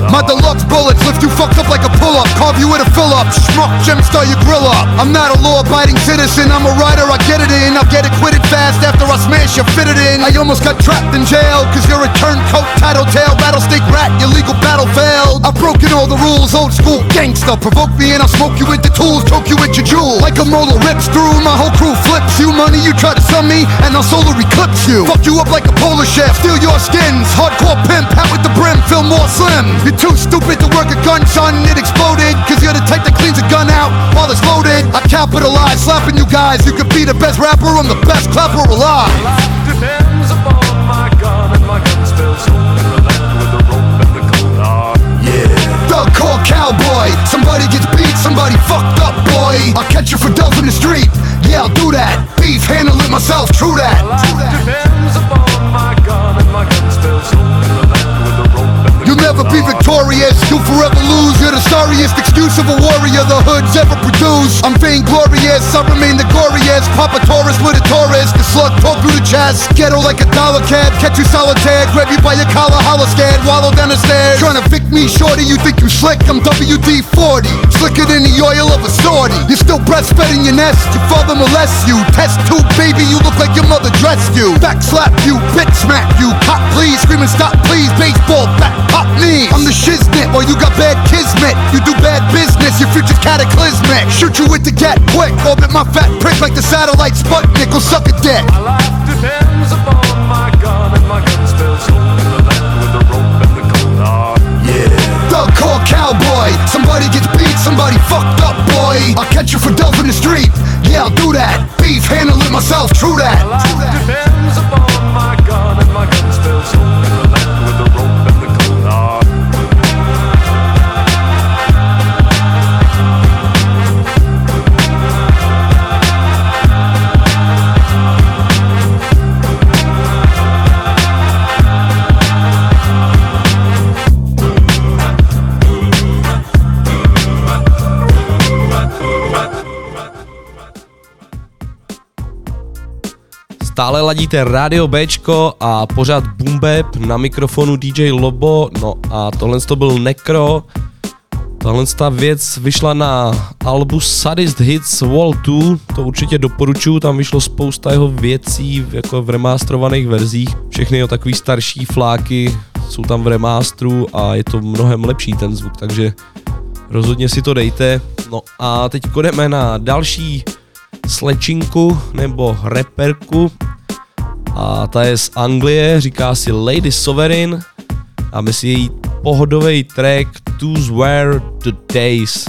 My deluxe bullets lift you fucked up like a pull-up. Carve you with a fill-up, schmuck, gem star your grill up. I'm not a law-abiding citizen, I'm a writer, I get it in. I'll get it quitted fast after I smash you, fit it in. I almost got trapped in jail, cause you're a turncoat, tattletale, rattlesnake rat, your legal battle failed. I've broken all the rules, old school gangster. Provoke me and I'll smoke you with the tools, choke you with your jewel. Like a molar rips through, my whole crew flips you. Money you try to sun me, and I'll solar eclipse you. Fuck you up like a polar chef, steal your skins. Hardcore pimp, hat with the brim, feel more slim. You're too stupid to work a gun, son, it exploded. Cause you're the type that cleans a gun out while it's loaded. I capitalize, slapping you guys. You could be the best rapper, I'm the best clapper alive. My life depends upon my gun, and my gun's still swinging around with the rope and the cold hard. Yeah. Thug call cowboy. Somebody gets beat, somebody fucked up, boy. I'll catch you for dope in the street. Yeah, I'll do that. Beef, handle it myself, true that. My life depends upon my gun, and my gun's still swinging around with the rope and the cold hard. You'll never be victorious. notorious. You forever lose, you're the sorriest excuse of a warrior the hood's ever produced. I'm vainglorious, I remain the glorious. Papa Taurus with a Taurus, the slug poke through the chest. Ghetto like a dollar cab, catch you solitaire. Grab you by your collar, holler scared, wallow down the stairs. Tryna pick me shorty, you think you slick, I'm WD-40. Slicker than the oil of a sortie. You're still breastfeeding your nest, your father molests you. Test tube baby, you look like your mother dressed you. Back slap you, bitch smack you. Cop please, screaming stop please. Baseball, back pop knees. I'm the shiznit, or you got bad kismet. You do bad business, your future's cataclysmic. Shoot you with the gat quick, orbit my fat prick like the satellite Sputnik, or suck a dick. My life depends upon my gun, and my gun spells home in the land with the rope and the cold hard. Yeah. Thug call cowboy, somebody gets beat, somebody fucked up boy. I'll catch you for dope in the street, yeah I'll do that. Beef, handle it myself, true that. My life depends upon my gun, and my gun spells home in the land with the rope and the cold hard. Stále ladíte Rádio Bčko a pořád Boom Bap, na mikrofonu DJ Lobo, no a tohle to byl Necro. Tahle věc vyšla na albu Sadist Hits Vol. 2, to určitě doporučuju, tam vyšlo spousta jeho věcí jako v remastrovaných verzích, všechny jeho takový starší fláky jsou tam v remástru a je to mnohem lepší ten zvuk, takže rozhodně si to dejte. No a teď jdeme na další slečinku nebo reperku a ta je z Anglie, říká si Lady Sovereign a myslím její pohodový track Those Were The Days.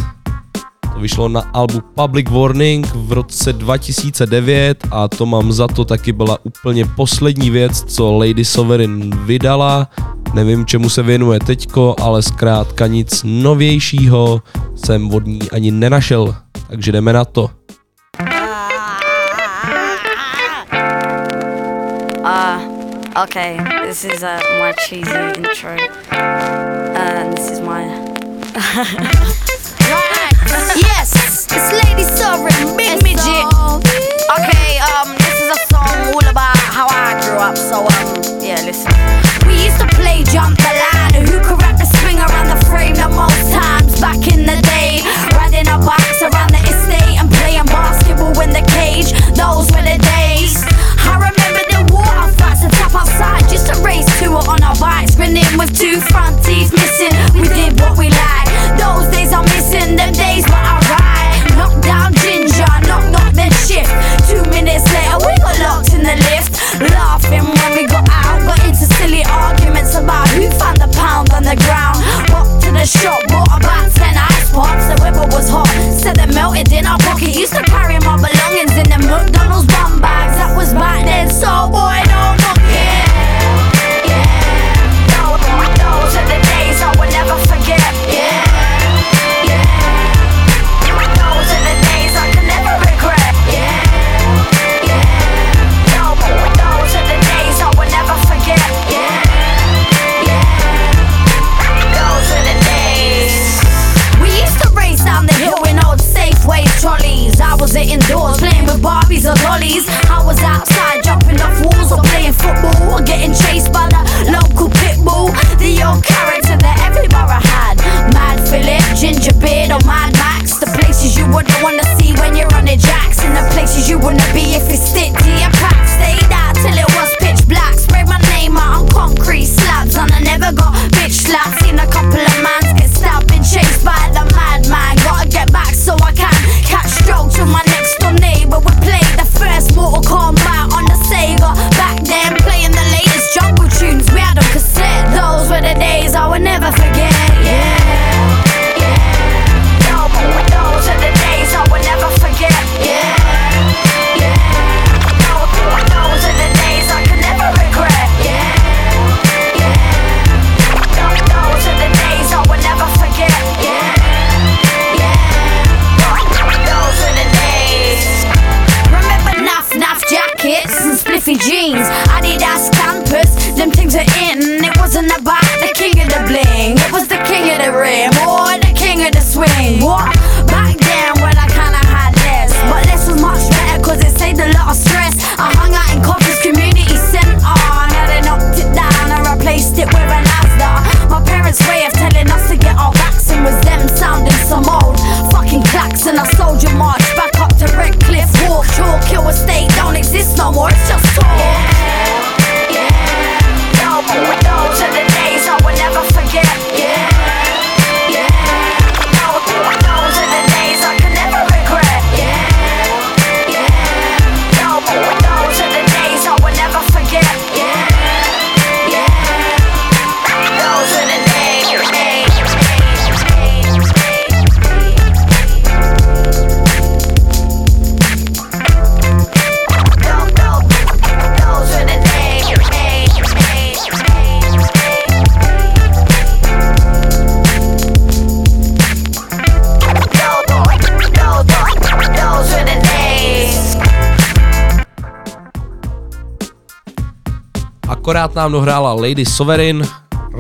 To vyšlo na albu Public Warning v roce 2009 a to mám za to taky byla úplně poslední věc, co Lady Sovereign vydala. Nevím, čemu se věnuje teďko, ale zkrátka nic novějšího jsem od ní ani nenašel, takže jdeme na to. Okay, this is my cheesy intro, and this is my... Right. Yes, it's Lady Sovereign, Big Midget. Okay, this is a song all about how I grew up, so yeah, listen. We used to play jump the line, who could wrap the swing around the frame the most times back in the day? Riding our bikes around the estate and playing basketball in the cage, those were the days. I remember the water fights and tap outside, just to race to it on our bikes, spinning with two front teeth missing. We did what we liked. Those days are what? Back then, well, I kinda had less, but this was much better cause it saved a lot of stress. I hung out in Coffin's community centre, now they knocked it down and replaced it with an Asda. My parents' way of telling us to get our vaccine was them sounding some old fucking clacks, and I soldier marched back up to Redcliffe Walk. Chalk Hill Estate don't exist no more, it's just talk. Yeah, yeah, no, but those are the days I will never forget. Yeah. Akorát nám dohrála Lady Sovereign,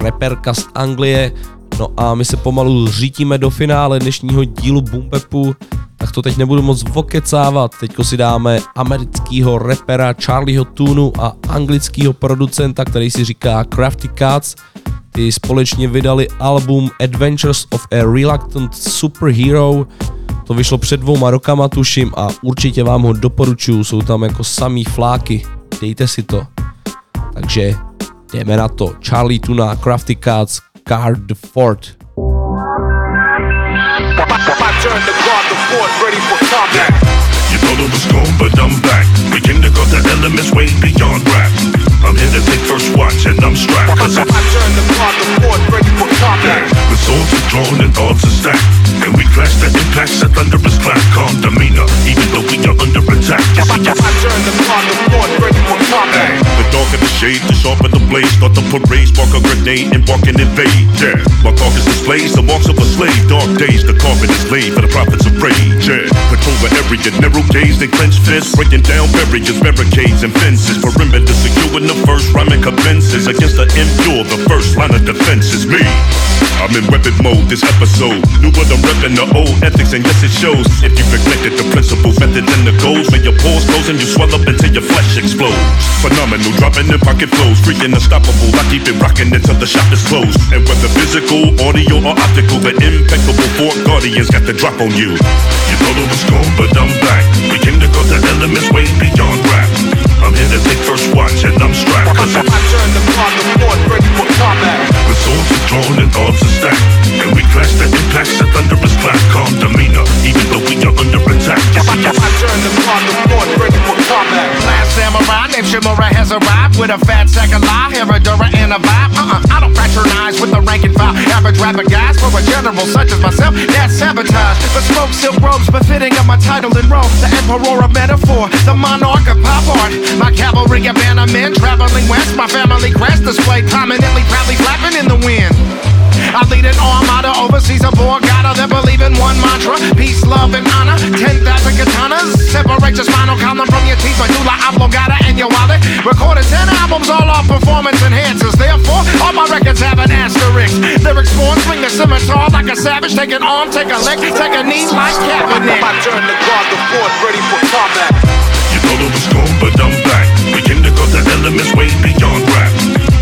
reperka z Anglie, no a my se pomalu řítíme do finále dnešního dílu Boompepu, tak to teď nebudu moc vokecávat, teďko si dáme amerického repera Charlieho Tunu a anglického producenta, který si říká Crafty Cuts. Ty společně vydali album Adventures of a Reluctant Superhero, to vyšlo před 2 rokama tuším a určitě vám ho doporučuju, jsou tam jako samý fláky, dejte si to. Takže jdeme na to. Charlie Tuna, Crafty Cuts, Guard the Fort. You thought I was gone, but I'm back. Begin to go to elements way beyond rap. I'm here to take first watch and I'm strapped. Cause I turn the guard the fort ready for combat. The swords are drawn and odds are stacked. And we clash the impacts that thunderous clap. Calm demeanor, even though we are under attack. I turn the guard the fort ready for combat. The dark in the shade, the sharp in the blaze. Start the parade, spark a grenade, embark and invade. Yeah. My carcass displays the marks of a slave. Dark days, the carpet is laid for the prophets of rage. Yeah. Patrol the area, narrow gaze and clenched fists, breaking down barriers, barricades and fences. Perimeter securing the first rhyming commences. Against the impure, the first line of defense is me. I'm in weapon mode this episode. New what I'm repping, the old ethics, and yes it shows. If you neglected the principles, methods and the goals, when your pores close and you swell up until your flesh explodes. Phenomenal, dropping in pocket flows, freaking unstoppable. I keep it rocking until the shop is closed. And whether physical, audio or optical, the impeccable fort guardians got the drop on you. You thought it was gone, but I'm back. We came to go to elements way beyond rap. I'm here to take first watch and I'm strapped. Cause I turn the card to Ford ready for combat. The swords are drawn and odds are stacked. And we clash the impacts of thunderous clap. Calm demeanor, even though we are under attack. I turn the card to Ford ready for combat. Last samurai named Shimura has arrived. With a fat sack of lie, Herodura and a vibe. I don't fraternize with the rank and file. Average rapper guys for a general such as myself, that's sabotage. But smoke silk robes befitting of my title in Rome. The emperor of metaphor, the monarch of pop art. My cavalry of bannermen traveling west. My family crest displayed prominently, proudly flapping in the wind. I lead an armada overseas, a borgata that believe in one mantra: peace, love, and honor. 10,000 katanas separate your spinal column from your teeth. Medulla oblongata and your wallet. Recorded 10 albums, all are performance enhancers. Therefore, all my records have an asterisk. Lyrics born, swing a scimitar like a savage. Take an arm, take a leg, take a knee like Kaepernick. I turn the guard the fort ready for combat. You thought it was gone, but I'm back. We came to go to elements way beyond rap.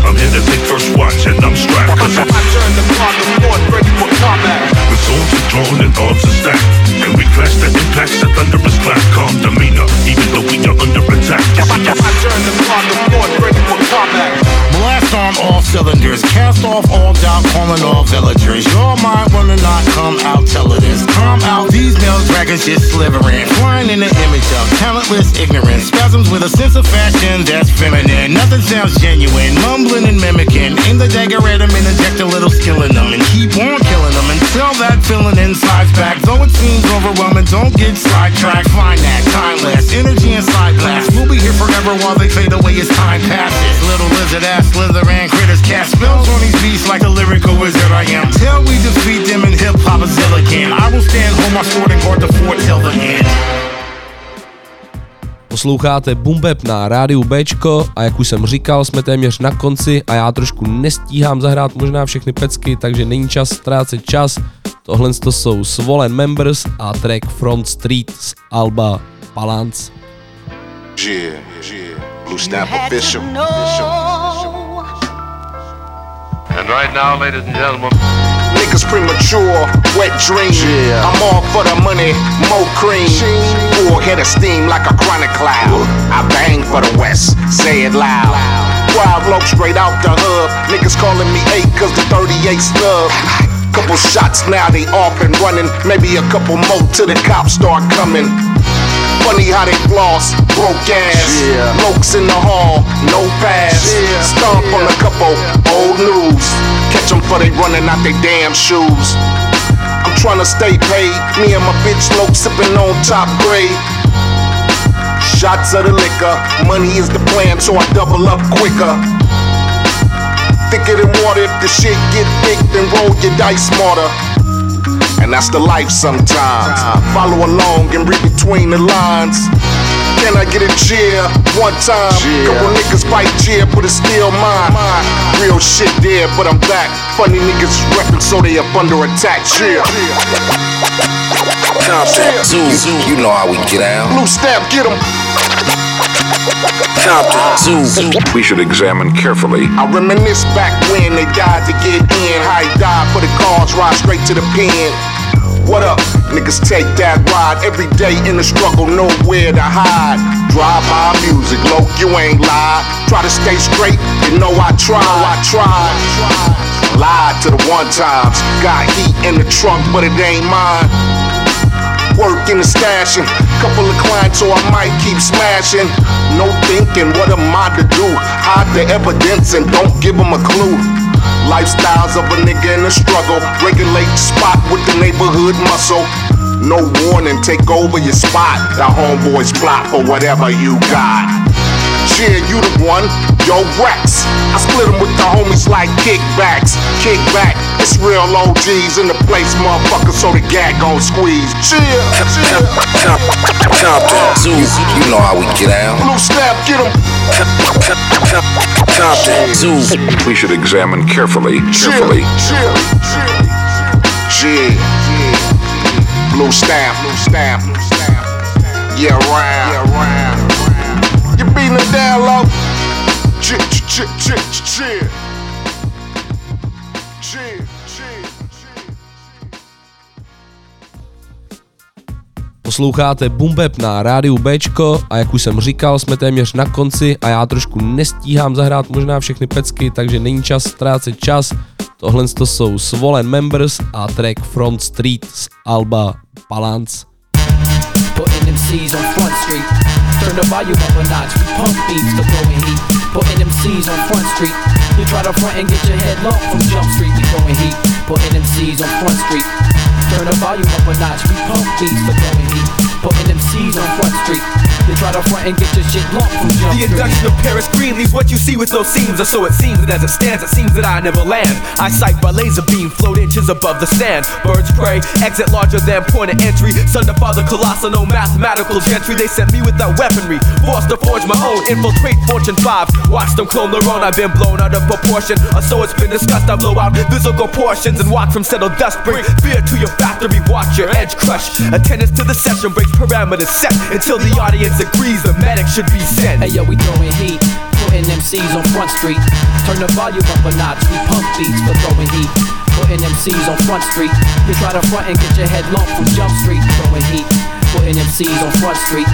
I'm here to take first watch and I'm strapped. Cause I turn the card to Ford ready for combat. The swords are drawn and odds are stacked. And we clash the impacts of thunderous clap. Calm demeanor, even though we are under attack. I turn the card to Ford ready for combat. Blast on all cylinders, cast off all doubt, calling all villagers. Your mind wanna not come out, tell it is. Calm out, these male dragons just slivering. Flying in the image of talentless ignorance. Spasms with a sense of fashion that's feminine. Nothing sounds genuine, mumbling and mimicking. In the dagger at them and inject a little skill in them. And keep on killing them until that feeling inside's back. Though it seems overwhelming, don't get sidetracked. Find that timeless energy inside blast. We'll be here forever while they fade away as time passes. Little lizard ass slithering critters cast spells on these beasts like a lyrical wizard I am. Till we defeat them in hip-hop a zillican. I will stand home my sword and guard the fort till the end. Posloucháte Boombep na rádiu Bčko a jak už jsem říkal, jsme téměř na konci a já trošku nestíhám zahrát možná všechny pecky, takže není čas ztrácet čas. Tohle to jsou Swollen Members a track Front Street z alba Palance. Yeah, yeah. Blue Snap official. And right now, ladies and gentlemen, niggas premature, wet dream. Yeah. I'm all for the money, more cream. Full head of steam like a chronic cloud. I bang for the West, say it loud. Wild low straight out the hub. Niggas calling me 8 cause the 38 snub. Couple shots now, they off and running. Maybe a couple more till the cops start coming. Funny how they floss, broke ass, yeah. Lokes in the hall, no pass, yeah. Stomp on a couple, yeah. Old news. Catch them for they running out their damn shoes. I'm trying to stay paid, me and my bitch Loke sipping on top grade. Shots of the liquor, money is the plan so I double up quicker. Thicker than water, if the shit get thick then roll your dice smarter. And that's the life sometimes. Follow along and read between the lines. Can I get a cheer one time? Yeah. Couple niggas fight cheer, but it's still mine. Real shit there, but I'm back. Funny niggas reppin', so they up under attack. Cheer. Compton, Zoo, you know how we get down. Blue Snap, get 'em. We should examine carefully. I reminisce back when they died to get in. How he died for the cause, ride straight to the pen. What up? Niggas take that ride. Every day in the struggle, nowhere to hide. Drive by music, Loke, you ain't lie. Try to stay straight, you know I tried. Lied to the one times. Got heat in the trunk, but it ain't mine. Work in the stashing, couple of clients so I might keep smashing. No thinking, what am I to do? Hide the evidence and don't give them a clue. Lifestyles of a nigga in the struggle. Regulate the spot with the neighborhood muscle. No warning, take over your spot. The homeboys plot for whatever you got. Cheer, you the one, yo Rex. I split them with the homies like kickbacks. Kickback. It's real OGs in the place, motherfucker, so the gag gon' squeeze. Chill. Compton, Zoo, you know how we get down. Blue Snap, get 'em. Compton, Zoo. We should examine carefully. Yeah. Blue Snap. Yeah, round. You beatin' them down low. Chill. Posloucháte Boom Bap na rádiu Bčko a jak už jsem říkal, jsme téměř na konci a já trošku nestíhám zahrát možná všechny pecky, takže není čas ztrácet čas. Tohle to jsou Swollen Members a track Front Street z alba Palance. Putting them C's on Front Street. Turn the volume up a notch. Pump beats to blowing heat. Putting them C's on Front Street. You try to front and get your head locked from Jump Street to blowing heat. Putting them C's on Front Street. Turn the volume up a notch. Pump beats to blowing heat. Putting them C's on Front Street. You try to front and get your shit locked from Jump Street. The induction of Paris Green leaves what you see with no seams, or so it seems. And as it stands, it seems that I never land. I sight by laser beam, float inches above the sand. Birds prey, exit larger than point of entry. Son to father colossal, no mathematical gentry. They sent me without weaponry, forced to forge my own. Infiltrate Fortune 5, watch them clone their own. I've been blown out of proportion, or so it's been discussed. I blow out physical portions and walk from settled dust. Bring fear to your factory, watch your edge crush. Attendance to the session breaks parameters set until the audience agrees the medic should be sent. Hey yo, we throwing heat, putting them C's on Front Street. Turn the volume up a notch, we pump beats for throwing heat. Putting them C's on Front Street. You try to front and get your head lumped from Jump Street, throwing heat. Putting them C's on Front Street.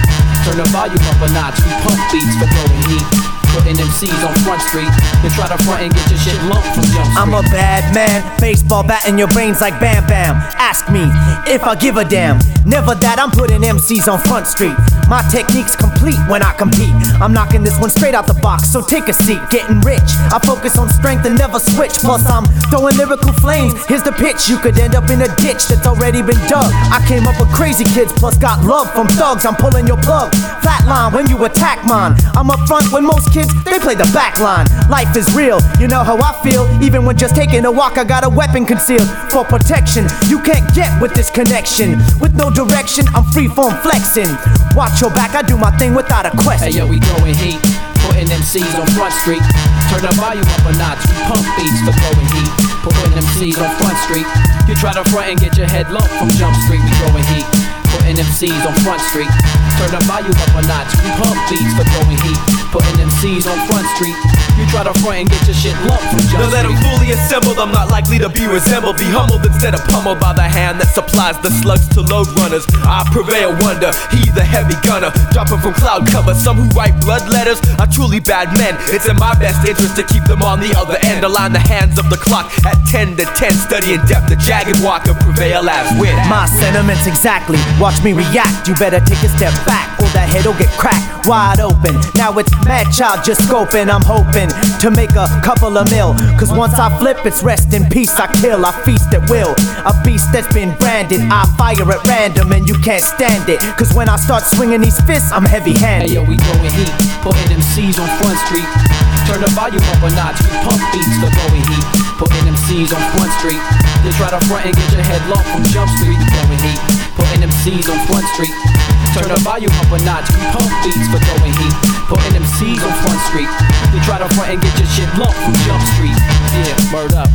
Turn the volume up a notch, we pump beats for throwing heat. Putting them C's on Front Street. Then try to front and get your shit lumped from Jump Street. I'm a bad man, baseball batting your brains like Bam Bam. Ask me if I give a damn. Never that I'm putting MCs on Front Street. My technique's complete when I compete. I'm knocking this one straight out the box, so take a seat. Getting rich, I focus on strength and never switch. Plus I'm throwing lyrical flames. Here's the pitch, you could end up in a ditch that's already been dug. I came up with crazy kids, plus got love from thugs. I'm pulling your plug, flatline when you attack mine. I'm up front when most kids, they play the back line. Life is real, you know how I feel. Even when just taking a walk, I got a weapon concealed for protection. You can't get with this connection. With no direction, I'm free form flexing. Watch your back, I do my thing without a question. Hey yo, we throwing heat, putting MCs on Front Street. Turn the volume up a notch, pump beats for throwing heat. Putting MCs on Front Street. You try to front and get your head lumped from Jump Street, we throwing heat. Putting MCs on Front Street. Turn the volume up a notch, we pump beats for throwing heat. Putting MCs on Front Street. You try to front and get your shit lumped from Jump Street. Now let them fully assembled, I'm not likely to be resembled. Be humbled instead of pummeled by the hand that supplies the slugs to load runners. I prevail wonder, he the heavy gunner, dropping from cloud cover. Some who write blood letters are truly bad men. It's in my best interest to keep them on the other end. Align the hands of the clock at 10 to 10. Study in depth the jagged walk and prevail as win. My sentiments exactly, watch me react. You better take a step back or that head'll get cracked wide open. Now it's mad child just scoping. I'm hoping to make a couple of mil, cause once I flip it's rest in peace. I kill, I feast at will, a beast that's been branded. I fire at random and you can't stand it, cause when I start swinging these fists, I'm heavy-handed. Hey yo, we throwing heat, putting MCs on Front Street. Turn the volume up a notch, we pump beats for throwing heat. Putting MCs on Front Street. You try to front and get your head locked from Jump Street, throwing heat. Putting MCs on Front Street. Turn the volume up a notch, we pump beats for throwing heat. Putting MCs on Front Street. You try to front and get your shit locked from Jump Street. Yeah, word up.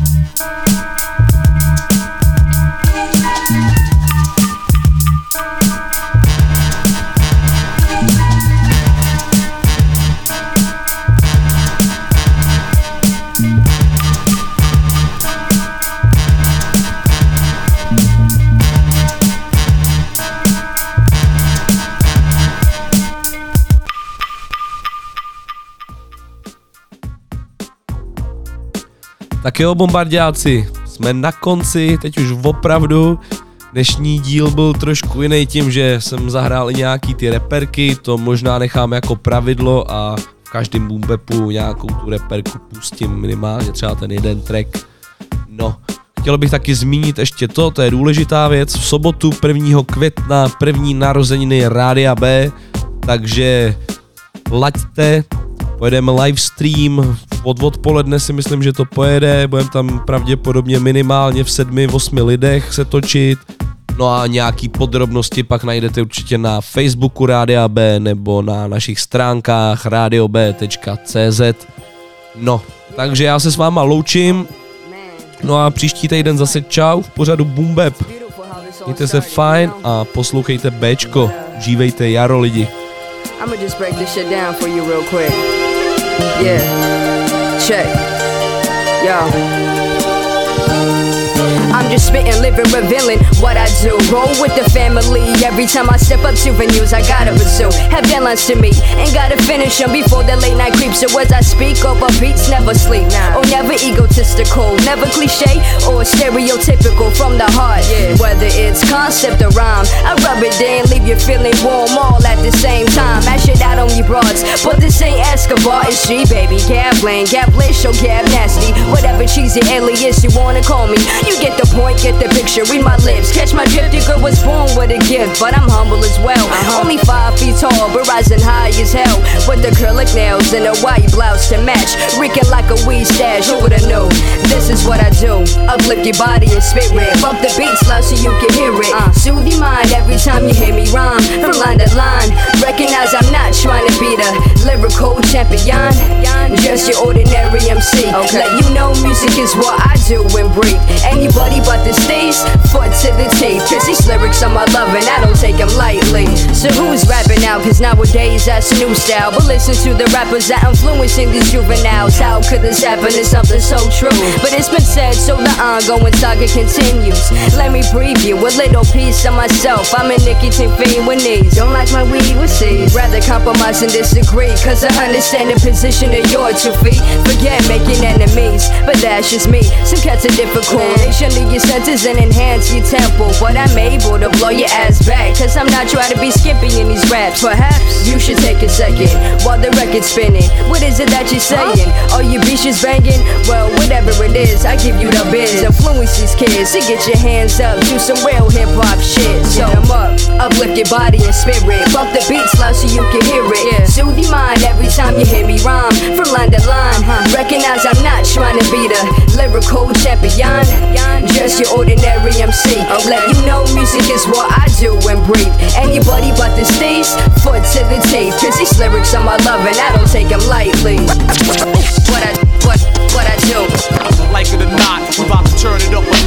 Tak jo, bombardáci, jsme na konci, teď už opravdu. Dnešní díl byl trošku jiný tím, že jsem zahrál i nějaký ty reperky, to možná nechám jako pravidlo a v každém boombapu nějakou tu reperku pustím minimálně, třeba ten jeden track. No, chtěl bych taky zmínit ještě to je důležitá věc, v sobotu 1. května, první narozeniny Rádia B, takže laďte, pojedeme live stream. Od odpoledne si myslím, že to pojede, budeme tam pravděpodobně minimálně v 7-8 lidech se točit. No a nějaký podrobnosti pak najdete určitě na Facebooku Rádia B nebo na našich stránkách radiob.cz. No, takže já se s váma loučím, no a příští týden zase čau v pořadu Boombap. Mějte se fajn a poslouchejte Bčko, žívejte jaro lidi. Check, yo. I'm just spittin', living, revealing what I do. Roll with the family every time I step up to venues. I gotta pursue, have deadlines to meet, and gotta finish them before the late night creeps. So as I speak over beats, never sleep, or never egotistical, never cliche or stereotypical. From the heart, yeah. Whether it's concept or rhyme, I rub it in, leave you feeling warm all at the same time. I shit out on you broads, but this ain't Escobar, it's G, baby. Gab Lane, Gab Lish, or Gab Nasty, whatever cheesy alias you wanna call me. You get the point, get the picture, read my lips, catch my drift. Your girl was born with a gift, but I'm humble as well. Only 5 feet tall, but rising high as hell, with the curlic nails and a white blouse to match, reeking like a weed stash. Who would've known? This is what I do. Uplift your body and spirit, bump the beats loud so you can hear it. Soothe your mind every time you hear me rhyme, from line to line. Recognize I'm not trying to be the lyrical champion, just your ordinary MC. Let you know music is what I do and breathe. Anybody but the stage, foot to the tape, cause these lyrics are my love and I don't take them lightly. So who's rapping now? Cause nowadays that's new style, but listen to the rappers that influencing these juveniles. How could this happen? It's something so true, but it's been said, so the ongoing saga continues. Let me preview a little piece of myself. I'm a nicotine fiend with knees, don't like my weed with seeds. Rather compromise and disagree, cause I understand the position of your 2 feet. Forget making enemies, but that's just me. Some cats are difficult, they shouldn't your senses and enhance your tempo, but I'm able to blow your ass back, cause I'm not trying to be skimpy in these raps. Perhaps you should take a second while the record's spinning. What is it that you're saying? Are your beaches banging? Well, whatever it is, I give you the biz. Influence these kids to get your hands up, do some real hip-hop shit. So I'm up, uplift your body and spirit, bump the beats loud so you can hear it. Soothe your mind every time you hear me rhyme, from line to line. Recognize I'm not trying to be the lyrical champion, just your ordinary MC. I'll let you know music is what I do and breathe. Anybody but the stage, foot to the tape. Cause these lyrics are my love and I don't take them lightly. What I do. Like it or not, we about to turn it up.